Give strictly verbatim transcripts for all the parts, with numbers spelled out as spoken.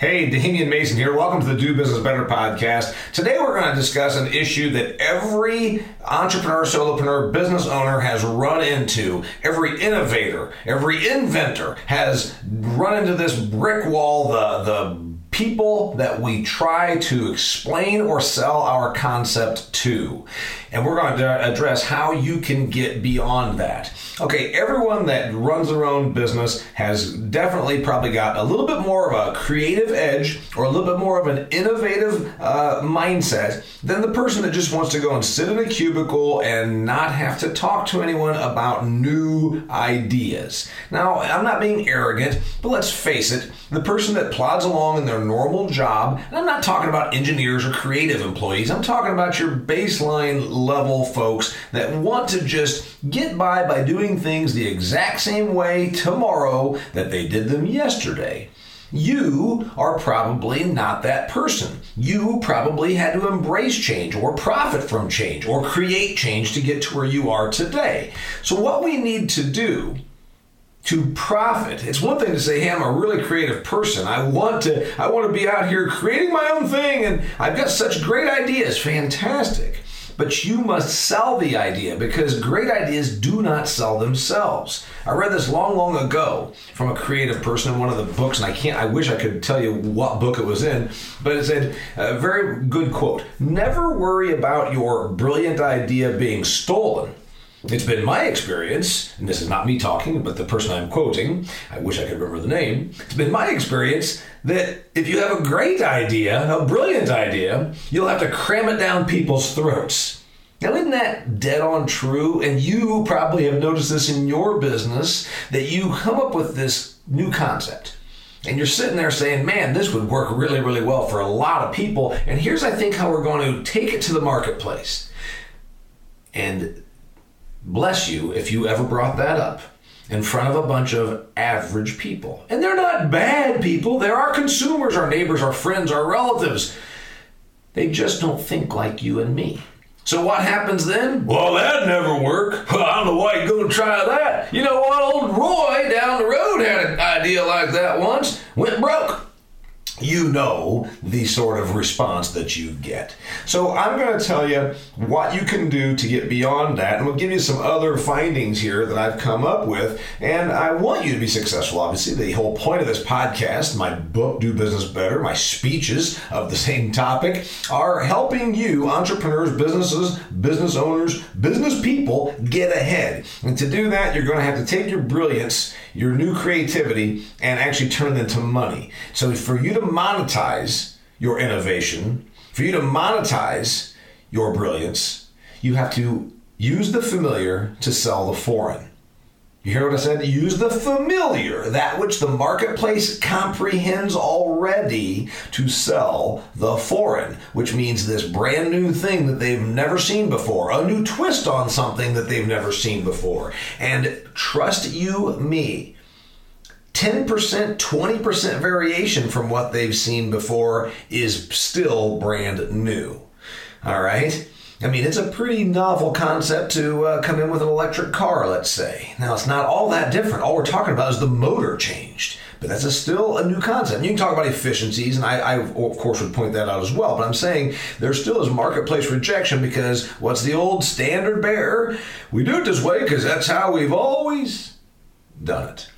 Hey, Damian Mason here. Welcome to the Do Business Better podcast. Today we're going to discuss an issue that every entrepreneur, solopreneur, business owner has run into. Every innovator, every inventor has run into this brick wall, the the people that we try to explain or sell our concept to. And we're going to address how you can get beyond that. Okay, everyone that runs their own business has definitely probably got a little bit more of a creative edge or a little bit more of an innovative uh, mindset than the person that just wants to go and sit in a cubicle and not have to talk to anyone about new ideas. Now, I'm not being arrogant, but let's face it, the person that plods along in their normal job, and I'm not talking about engineers or creative employees, I'm talking about your baseline level folks that want to just get by by doing things the exact same way tomorrow that they did them yesterday. You are probably not that person. You probably had to embrace change or profit from change or create change to get to where you are today. So what we need to do to profit. It's one thing to say, hey, I'm a really creative person. I want to, I want to be out here creating my own thing, and I've got such great ideas. Fantastic. But you must sell the idea, because great ideas do not sell themselves. I read this long, long ago from a creative person in one of the books, and I can't, I wish I could tell you what book it was in, but it said a very good quote: never worry about your brilliant idea being stolen. It's been my experience, and this is not me talking, but the person I'm quoting, I wish I could remember the name, it's been my experience that if you have a great idea, a brilliant idea, you'll have to cram it down people's throats. Now, isn't that dead on true? And you probably have noticed this in your business, that you come up with this new concept, and you're sitting there saying, man, this would work really, really well for a lot of people, and here's, I think, how we're going to take it to the marketplace. And bless you if you ever brought that up in front of a bunch of average people. And they're not bad people. They're our consumers, our neighbors, our friends, our relatives. They just don't think like you and me. So what happens then? Well, that'd never work. I don't know why you're going to try that. You know what? Old Roy down the road had an idea like that once. Went broke. You know the sort of response that you get. So I'm going to tell you what you can do to get beyond that, and we'll give you some other findings here that I've come up with, and I want you to be successful. Obviously, the whole point of this podcast, my book, Do Business Better, my speeches of the same topic, are helping you, entrepreneurs, businesses, business owners, business people, get ahead. And to do that, you're going to have to take your brilliance, your new creativity, and actually turn it into money. So for you to monetize your innovation, for you to monetize your brilliance, you have to use the familiar to sell the foreign. You hear what I said? Use the familiar, that which the marketplace comprehends already, to sell the foreign, which means this brand new thing that they've never seen before, a new twist on something that they've never seen before. And trust you me, ten percent, twenty percent variation from what they've seen before is still brand new. All right? I mean, it's a pretty novel concept to uh, come in with an electric car, let's say. Now, it's not all that different. All we're talking about is the motor changed. But that's a still a new concept. And you can talk about efficiencies, and I, I, of course, would point that out as well. But I'm saying there still is marketplace rejection, because what's the old standard bearer? We do it this way because that's how we've always done it.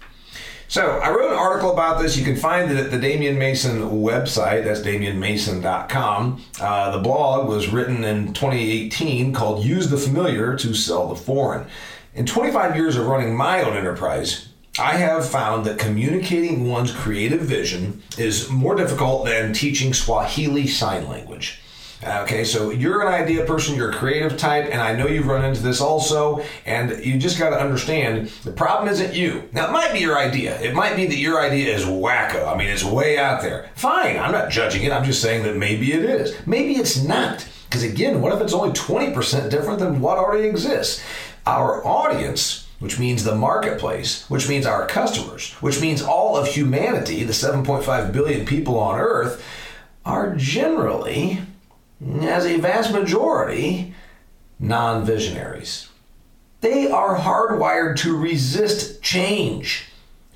So I wrote an article about this. You can find it at the Damian Mason website. That's Damian Mason dot com. Uh, the blog was written in twenty eighteen, called Use the Familiar to Sell the Foreign. In twenty-five years of running my own enterprise, I have found that communicating one's creative vision is more difficult than teaching Swahili sign language. Okay, so you're an idea person, you're a creative type, and I know you've run into this also, and you just got to understand the problem isn't you. Now, it might be your idea. It might be that your idea is wacko. I mean, it's way out there. Fine, I'm not judging it. I'm just saying that maybe it is. Maybe it's not, because again, what if it's only twenty percent different than what already exists? Our audience, which means the marketplace, which means our customers, which means all of humanity, the seven point five billion people on Earth, are generally, as a vast majority, non-visionaries. They are hardwired to resist change.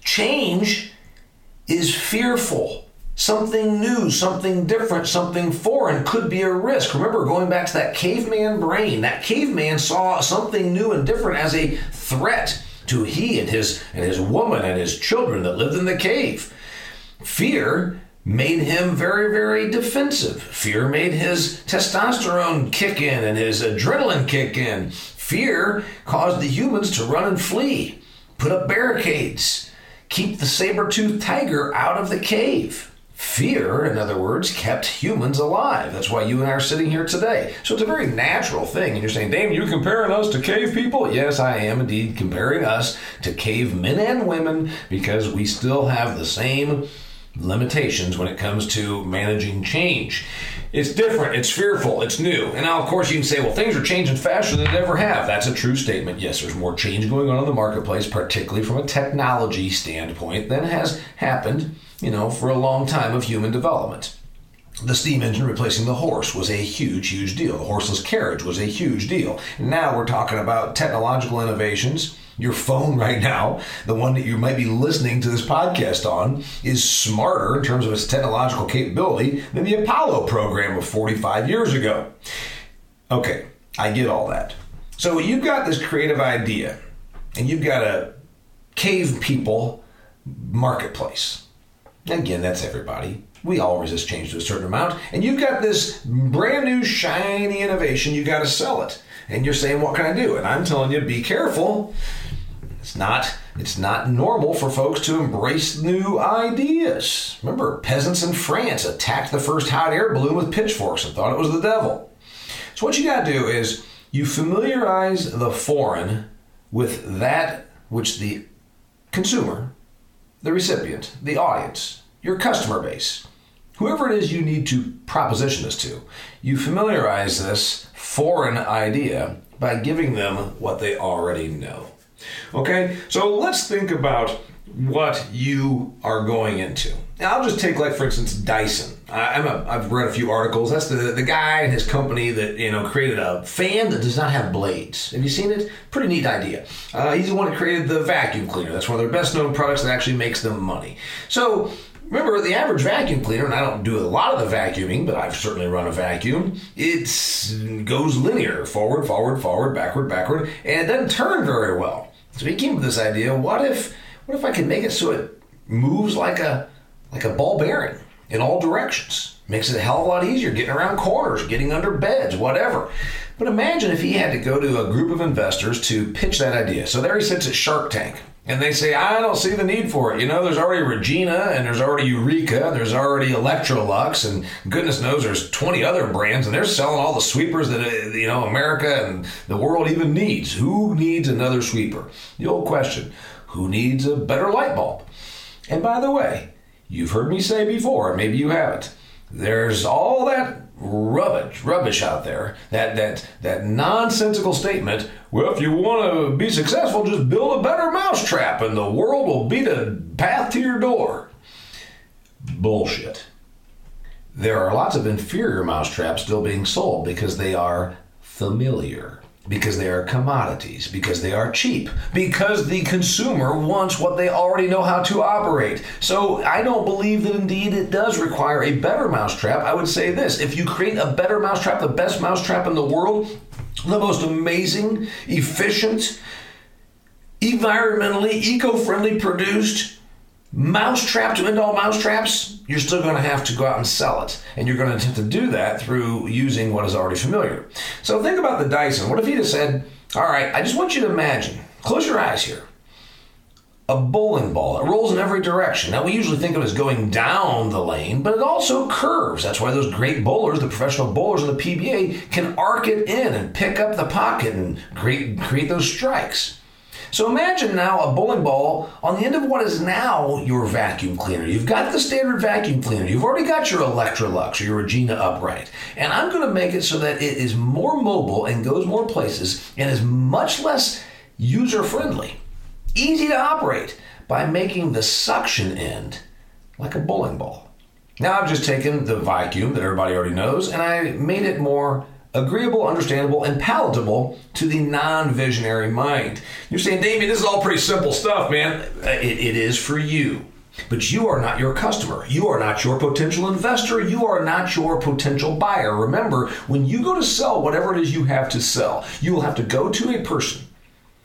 Change is fearful. Something new, something different, something foreign could be a risk. Remember, going back to that caveman brain, that caveman saw something new and different as a threat to he and his and his woman and his children that lived in the cave. Fear made him very, very defensive. Fear made his testosterone kick in and his adrenaline kick in. Fear caused the humans to run and flee, put up barricades, keep the saber-toothed tiger out of the cave. Fear, in other words, kept humans alive. That's why you and I are sitting here today. So it's a very natural thing. And you're saying, Damian, you're comparing us to cave people? Yes, I am indeed comparing us to cave men and women because we still have the same limitations when it comes to managing change. It's different. It's fearful. It's new. And now, of course, you can say, well, things are changing faster than they ever have. That's a true statement. Yes, there's more change going on in the marketplace, particularly from a technology standpoint, than has happened, you know, for a long time of human development. The steam engine replacing the horse was a huge, huge deal. The horseless carriage was a huge deal. Now we're talking about technological innovations. Your phone right now, the one that you might be listening to this podcast on, is smarter in terms of its technological capability than the Apollo program of forty-five years ago. Okay, I get all that. So you've got this creative idea, and you've got a cave people marketplace. Again, that's everybody. We all resist change to a certain amount. And you've got this brand new, shiny innovation. You got to sell it. And you're saying, what can I do? And I'm telling you, be careful. It's not, it's not normal for folks to embrace new ideas. Remember, peasants in France attacked the first hot air balloon with pitchforks and thought it was the devil. So what you got to do is you familiarize the foreign with that which the consumer, the recipient, the audience, your customer base, whoever it is you need to proposition this to, you familiarize this foreign idea by giving them what they already know. Okay, so let's think about what you are going into. Now, I'll just take, like, for instance, Dyson. I, I'm a, I've read a few articles. That's the, the guy and his company that, you know, created a fan that does not have blades. Have you seen it? Pretty neat idea. Uh, he's the one that created the vacuum cleaner. That's one of their best-known products that actually makes them money. So remember, the average vacuum cleaner, and I don't do a lot of the vacuuming, but I've certainly run a vacuum, it goes linear, forward, forward, forward, backward, backward, and it doesn't turn very well. So he came up with this idea, what if, what if I could make it so it moves like a like a ball bearing in all directions? Makes it a hell of a lot easier getting around corners, getting under beds, whatever. But imagine if he had to go to a group of investors to pitch that idea. So there he sits at Shark Tank, and they say, I don't see the need for it. You know, there's already Regina, and there's already Eureka, and there's already Electrolux, and goodness knows there's twenty other brands, and they're selling all the sweepers that, you know, America and the world even needs. Who needs another sweeper? The old question, who needs a better light bulb? And by the way, you've heard me say before, and maybe you haven't, there's all that rubbish, rubbish out there, that, that, that nonsensical statement, well, if you want to be successful, just build a better mousetrap and the world will be the path to your door. Bullshit. There are lots of inferior mousetraps still being sold because they are familiar, because they are commodities, because they are cheap, because the consumer wants what they already know how to operate. So I don't believe that indeed it does require a better mousetrap. I would say this, if you create a better mousetrap, the best mousetrap in the world, the most amazing, efficient, environmentally, eco-friendly produced mousetrap to end all mousetraps, you're still going to have to go out and sell it. And you're going to attempt to do that through using what is already familiar. So think about the Dyson. What if he just said, all right, I just want you to imagine, close your eyes here, a bowling ball that rolls in every direction. Now, we usually think of it as going down the lane, but it also curves. That's why those great bowlers, the professional bowlers in the P B A, can arc it in and pick up the pocket and create, create those strikes. So imagine now a bowling ball on the end of what is now your vacuum cleaner. You've got the standard vacuum cleaner. You've already got your Electrolux or your Regina upright. And I'm going to make it so that it is more mobile and goes more places and is much less user-friendly, easy to operate, by making the suction end like a bowling ball. Now I've just taken the vacuum that everybody already knows and I made it more agreeable, understandable, and palatable to the non-visionary mind. You're saying, Damian, this is all pretty simple stuff, man. It, it is for you. But you are not your customer. You are not your potential investor. You are not your potential buyer. Remember, when you go to sell whatever it is you have to sell, you will have to go to a person,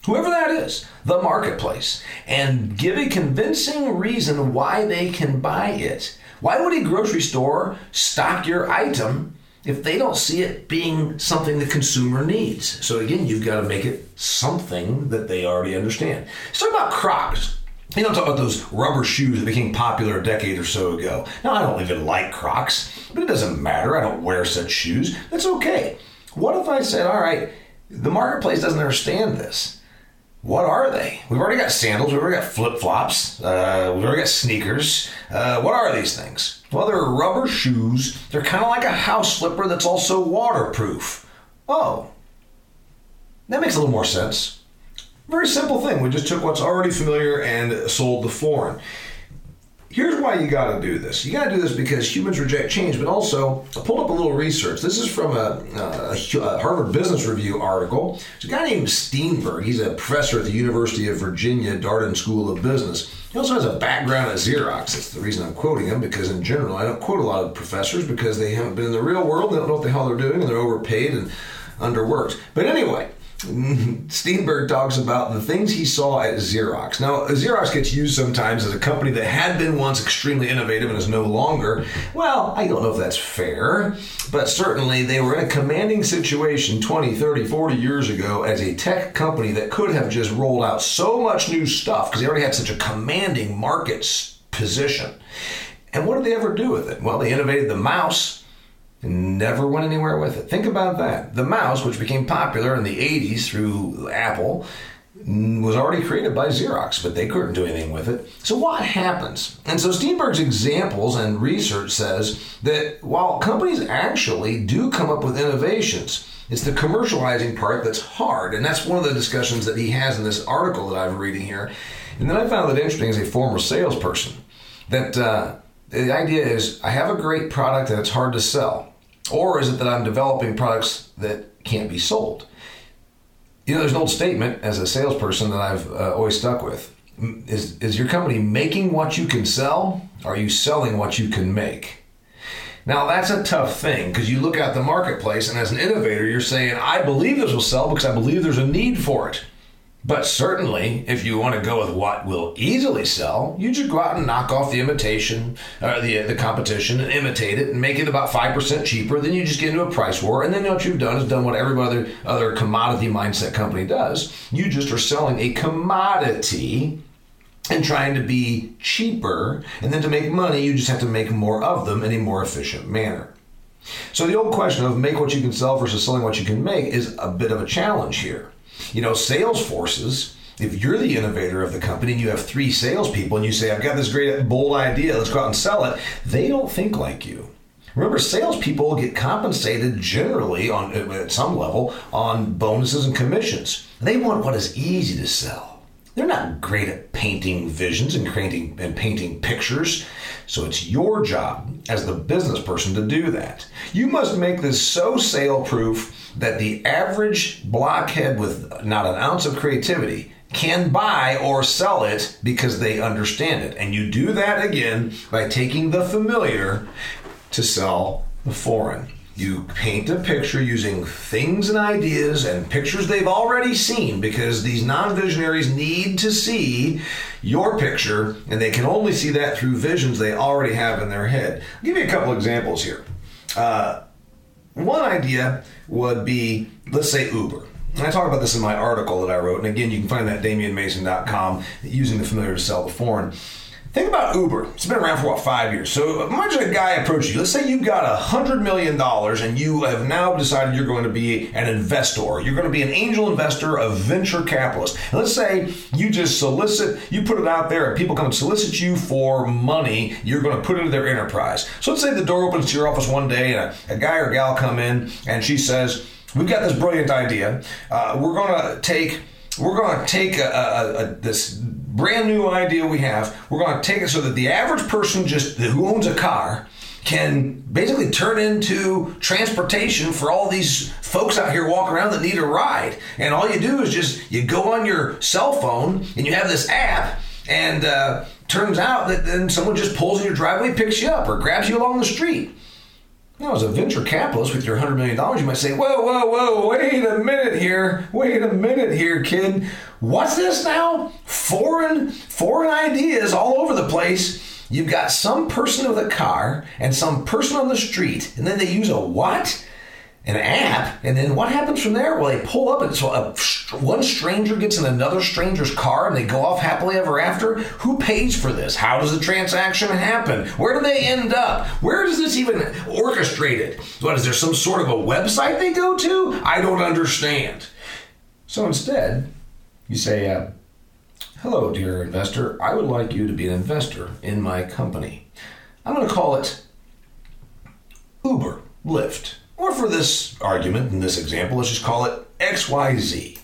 whoever that is, the marketplace, and give a convincing reason why they can buy it. Why would a grocery store stock your item if they don't see it being something the consumer needs? So again, you've got to make it something that they already understand. Let's talk about Crocs. You know, I'm talking about those rubber shoes that became popular a decade or so ago. Now, I don't even like Crocs, but it doesn't matter. I don't wear such shoes. That's okay. What if I said, all right, the marketplace doesn't understand this. What are they? We've already got sandals. We've already got flip-flops. Uh, we've already got sneakers. Uh, what are these things? Well, they're rubber shoes. They're kind of like a house slipper that's also waterproof. Oh, that makes a little more sense. Very simple thing. We just took what's already familiar and sold the foreign. Here's why you got to do this. You got to do this because humans reject change, but also I pulled up a little research. This is from a, a, a Harvard Business Review article. There's a guy named Steenberg. He's a professor at the University of Virginia, Darden School of Business. He also has a background at Xerox. That's the reason I'm quoting him, because in general, I don't quote a lot of professors because they haven't been in the real world. They don't know what the hell they're doing, and they're overpaid and underworked. But anyway, Steenberg talks about the things he saw at Xerox. Now, Xerox gets used sometimes as a company that had been once extremely innovative and is no longer. Well, I don't know if that's fair, but certainly they were in a commanding situation twenty, thirty, forty years ago as a tech company that could have just rolled out so much new stuff because they already had such a commanding market position. And what did they ever do with it? Well, they innovated the mouse. Never went anywhere with it. Think about that. The mouse, which became popular in the eighties through Apple, was already created by Xerox, but they couldn't do anything with it. So what happens? And so Steenberg's examples and research says that while companies actually do come up with innovations, it's the commercializing part that's hard. And that's one of the discussions that he has in this article that I'm reading here. And then I found it interesting as a former salesperson that uh, the idea is I have a great product and it's hard to sell. Or is it that I'm developing products that can't be sold? You know, there's an old statement as a salesperson that I've uh, always stuck with. Is, is your company making what you can sell? Or are you selling what you can make? Now, that's a tough thing because you look at the marketplace and as an innovator, you're saying, I believe this will sell because I believe there's a need for it. But certainly, if you want to go with what will easily sell, you just go out and knock off the imitation, or the the competition and imitate it and make it about five percent cheaper. Then you just get into a price war. And then what you've done is done what every other, other commodity mindset company does. You just are selling a commodity and trying to be cheaper. And then to make money, you just have to make more of them in a more efficient manner. So the old question of make what you can sell versus selling what you can make is a bit of a challenge here. You know, sales forces, if you're the innovator of the company and you have three salespeople and you say, I've got this great bold idea, let's go out and sell it, they don't think like you. Remember, salespeople get compensated generally on at some level on bonuses and commissions. They want what is easy to sell. They're not great at painting visions and creating and painting pictures. So it's your job as the business person to do that. You must make this so sale-proof that the average blockhead with not an ounce of creativity can buy or sell it because they understand it. And you do that, again, by taking the familiar to sell the foreign. You paint a picture using things and ideas and pictures they've already seen because these non-visionaries need to see your picture, and they can only see that through visions they already have in their head. I'll give you a couple examples here. Uh, One idea would be, let's say, Uber. And I talk about this in my article that I wrote. And again, you can find that at Damian Mason dot com, using the familiar to sell the foreign. Think about Uber. It's been around for, what, five years. So imagine a guy approaches you. Let's say you've got one hundred million dollars and you have now decided you're going to be an investor. You're going to be an angel investor, a venture capitalist. And let's say you just solicit, you put it out there and people come and solicit you for money you're going to put into their enterprise. So let's say the door opens to your office one day and a, a guy or gal come in and she says, we've got this brilliant idea. Uh, we're going to take, we're going to take a, a, a, this brand new idea we have. We're going to take it so that the average person just who owns a car can basically turn into transportation for all these folks out here walking around that need a ride. And all you do is just you go on your cell phone and you have this app and uh, turns out that then someone just pulls in your driveway, picks you up, or grabs you along the street. Now, as a venture capitalist with your one hundred million dollars, you might say, whoa, whoa, whoa, wait a minute here. Wait a minute here, kid. What's this now? Foreign, foreign ideas all over the place. You've got some person with a car and some person on the street, and then they use a what? An app, and then what happens from there? Well, they pull up, and so a, one stranger gets in another stranger's car, and they go off happily ever after. Who pays for this? How does the transaction happen? Where do they end up? Where is this even orchestrated? What, is there some sort of a website they go to? I don't understand. So instead, you say, uh, hello, dear investor. I would like you to be an investor in my company. I'm going to call it Uber, Lyft. Or for this argument, in this example, let's just call it X Y Z.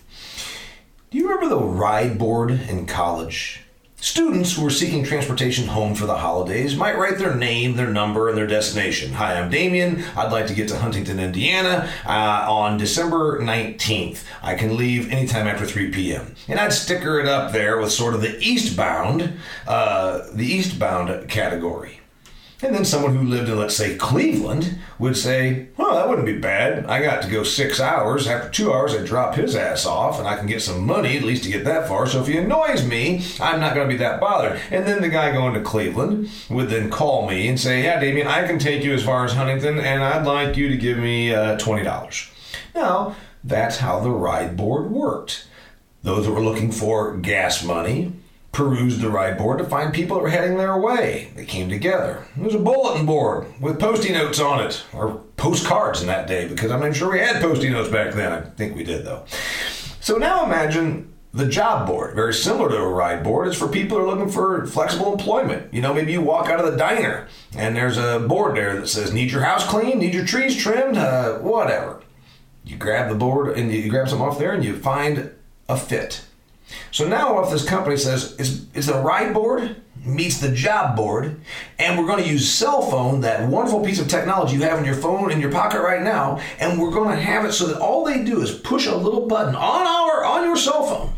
Do you remember the ride board in college? Students who were seeking transportation home for the holidays might write their name, their number, and their destination. Hi, I'm Damian. I'd like to get to Huntington, Indiana uh, on December nineteenth. I can leave anytime after three p.m. And I'd sticker it up there with sort of the eastbound, uh, the eastbound category. And then someone who lived in, let's say, Cleveland would say, well, that wouldn't be bad. I got to go six hours. After two hours, I drop his ass off, and I can get some money, at least to get that far. So if he annoys me, I'm not going to be that bothered. And then the guy going to Cleveland would then call me and say, yeah, Damian, I can take you as far as Huntington, and I'd like you to give me uh, twenty dollars. Now, that's how the ride board worked. Those that were looking for gas money perused the ride board to find people that were heading their way. They came together. It was a bulletin board with Post-it notes on it, or postcards in that day, because I'm not sure we had Post-it notes back then. I think we did, though. So now imagine the job board, very similar to a ride board. It's for people who are looking for flexible employment. You know, maybe you walk out of the diner, and there's a board there that says, need your house cleaned, need your trees trimmed, uh, whatever. You grab the board, and you grab something off there, and you find a fit. So now if this company says, it's, it's a ride board meets the job board, and we're going to use cell phone, that wonderful piece of technology you have in your phone in your pocket right now, and we're going to have it so that all they do is push a little button on our on your cell phone,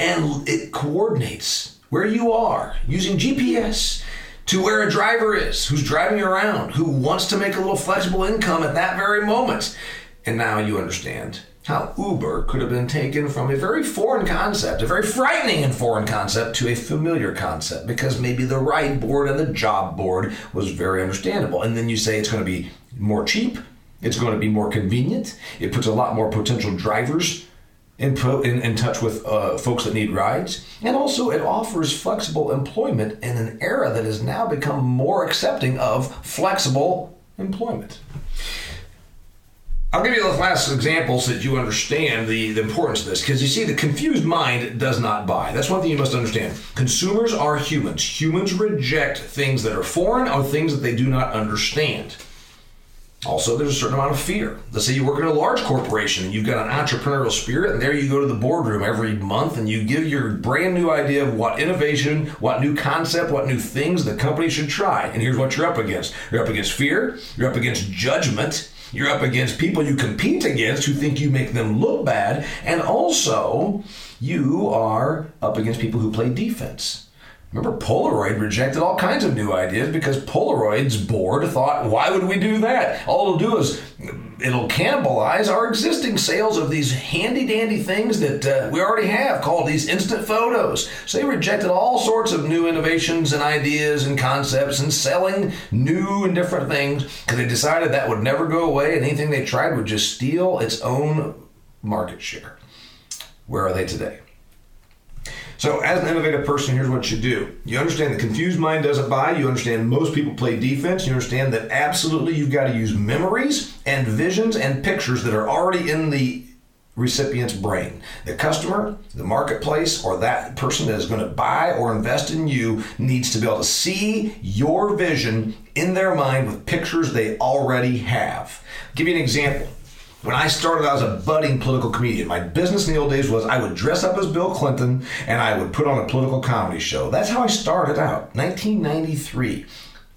and it coordinates where you are using G P S to where a driver is, who's driving you around, who wants to make a little flexible income at that very moment. And now you understand how Uber could have been taken from a very foreign concept, a very frightening and foreign concept, to a familiar concept, because maybe the ride board and the job board was very understandable. And then you say it's going to be more cheap, it's going to be more convenient, it puts a lot more potential drivers in, in, in touch with uh, folks that need rides, and also it offers flexible employment in an era that has now become more accepting of flexible employment. I'll give you the last example so that you understand the, the importance of this, because you see, the confused mind does not buy. That's one thing you must understand. Consumers are humans. Humans reject things that are foreign or things that they do not understand. Also, there's a certain amount of fear. Let's say you work in a large corporation and you've got an entrepreneurial spirit, and there you go to the boardroom every month and you give your brand new idea of what innovation, what new concept, what new things the company should try. And here's what you're up against. You're up against fear. You're up against judgment. You're up against people you compete against who think you make them look bad. And also, you are up against people who play defense. Remember, Polaroid rejected all kinds of new ideas because Polaroid's board thought, why would we do that? All it'll do is it'll cannibalize our existing sales of these handy-dandy things that uh, we already have, called these instant photos. So they rejected all sorts of new innovations and ideas and concepts and selling new and different things, because they decided that would never go away, and anything they tried would just steal its own market share. Where are they today? So as an innovative person, here's what you do. You understand the confused mind doesn't buy. You understand most people play defense. You understand that absolutely you've got to use memories and visions and pictures that are already in the recipient's brain. The customer, the marketplace, or that person that is going to buy or invest in you needs to be able to see your vision in their mind with pictures they already have. I'll give you an example. When I started, I was a budding political comedian. My business in the old days was I would dress up as Bill Clinton and I would put on a political comedy show. That's how I started out, nineteen ninety-three.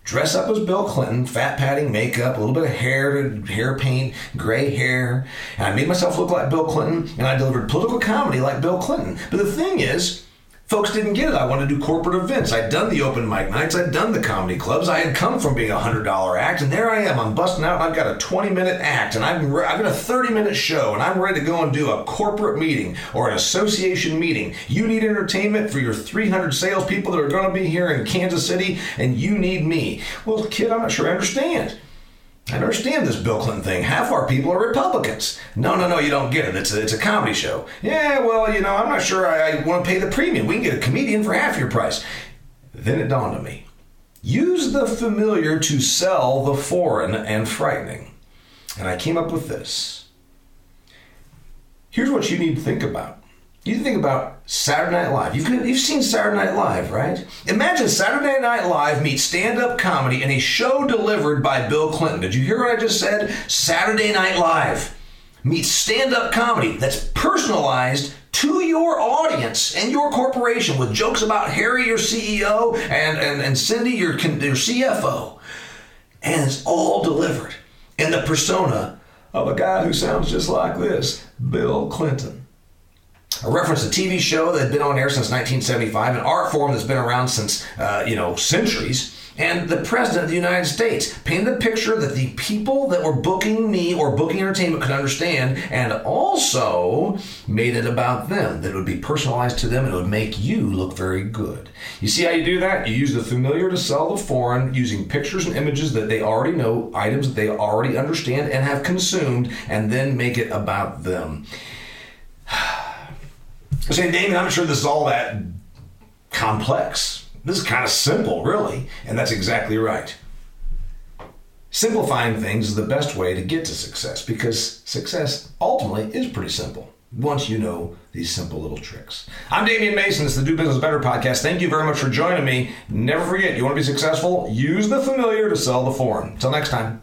Dress up as Bill Clinton, fat padding, makeup, a little bit of hair, hair paint, gray hair. And I made myself look like Bill Clinton, and I delivered political comedy like Bill Clinton. But the thing is, Folks didn't get it. I wanted to do corporate events. I'd done the open mic nights. I'd done the comedy clubs. I had come from being a one hundred dollars act, and there I am. I'm busting out, and I've got a twenty-minute act, and I've, re- I've got a thirty-minute show, and I'm ready to go and do a corporate meeting or an association meeting. You need entertainment for your three hundred salespeople that are going to be here in Kansas City, and you need me. Well, kid, I'm not sure I understand. I understand this Bill Clinton thing. Half our people are Republicans. No, no, no, you don't get it. It's a, it's a comedy show. Yeah, well, you know, I'm not sure I, I want to pay the premium. We can get a comedian for half your price. Then it dawned on me. Use the familiar to sell the foreign and frightening. And I came up with this. Here's what you need to think about. You think about Saturday Night Live. You've, you've seen Saturday Night Live, right? Imagine Saturday Night Live meets stand-up comedy and a show delivered by Bill Clinton. Did you hear what I just said? Saturday Night Live meets stand-up comedy that's personalized to your audience and your corporation with jokes about Harry, your C E O, and, and, and Cindy, your, your C F O. And it's all delivered in the persona of a guy who sounds just like this, Bill Clinton. I referenced a T V show that had been on air since nineteen seventy-five, an art form that's been around since, uh, you know, centuries, and the President of the United States painted a picture that the people that were booking me or booking entertainment could understand, and also made it about them, that it would be personalized to them and it would make you look very good. You see how you do that? You use the familiar to sell the foreign, using pictures and images that they already know, items that they already understand and have consumed, and then make it about them. I'm saying, Damian, I'm sure this is all that complex. This is kind of simple, really. And that's exactly right. Simplifying things is the best way to get to success, because success ultimately is pretty simple once you know these simple little tricks. I'm Damian Mason. It's the Do Business Better podcast. Thank you very much for joining me. Never forget, you want to be successful? Use the familiar to sell the foreign. Until next time.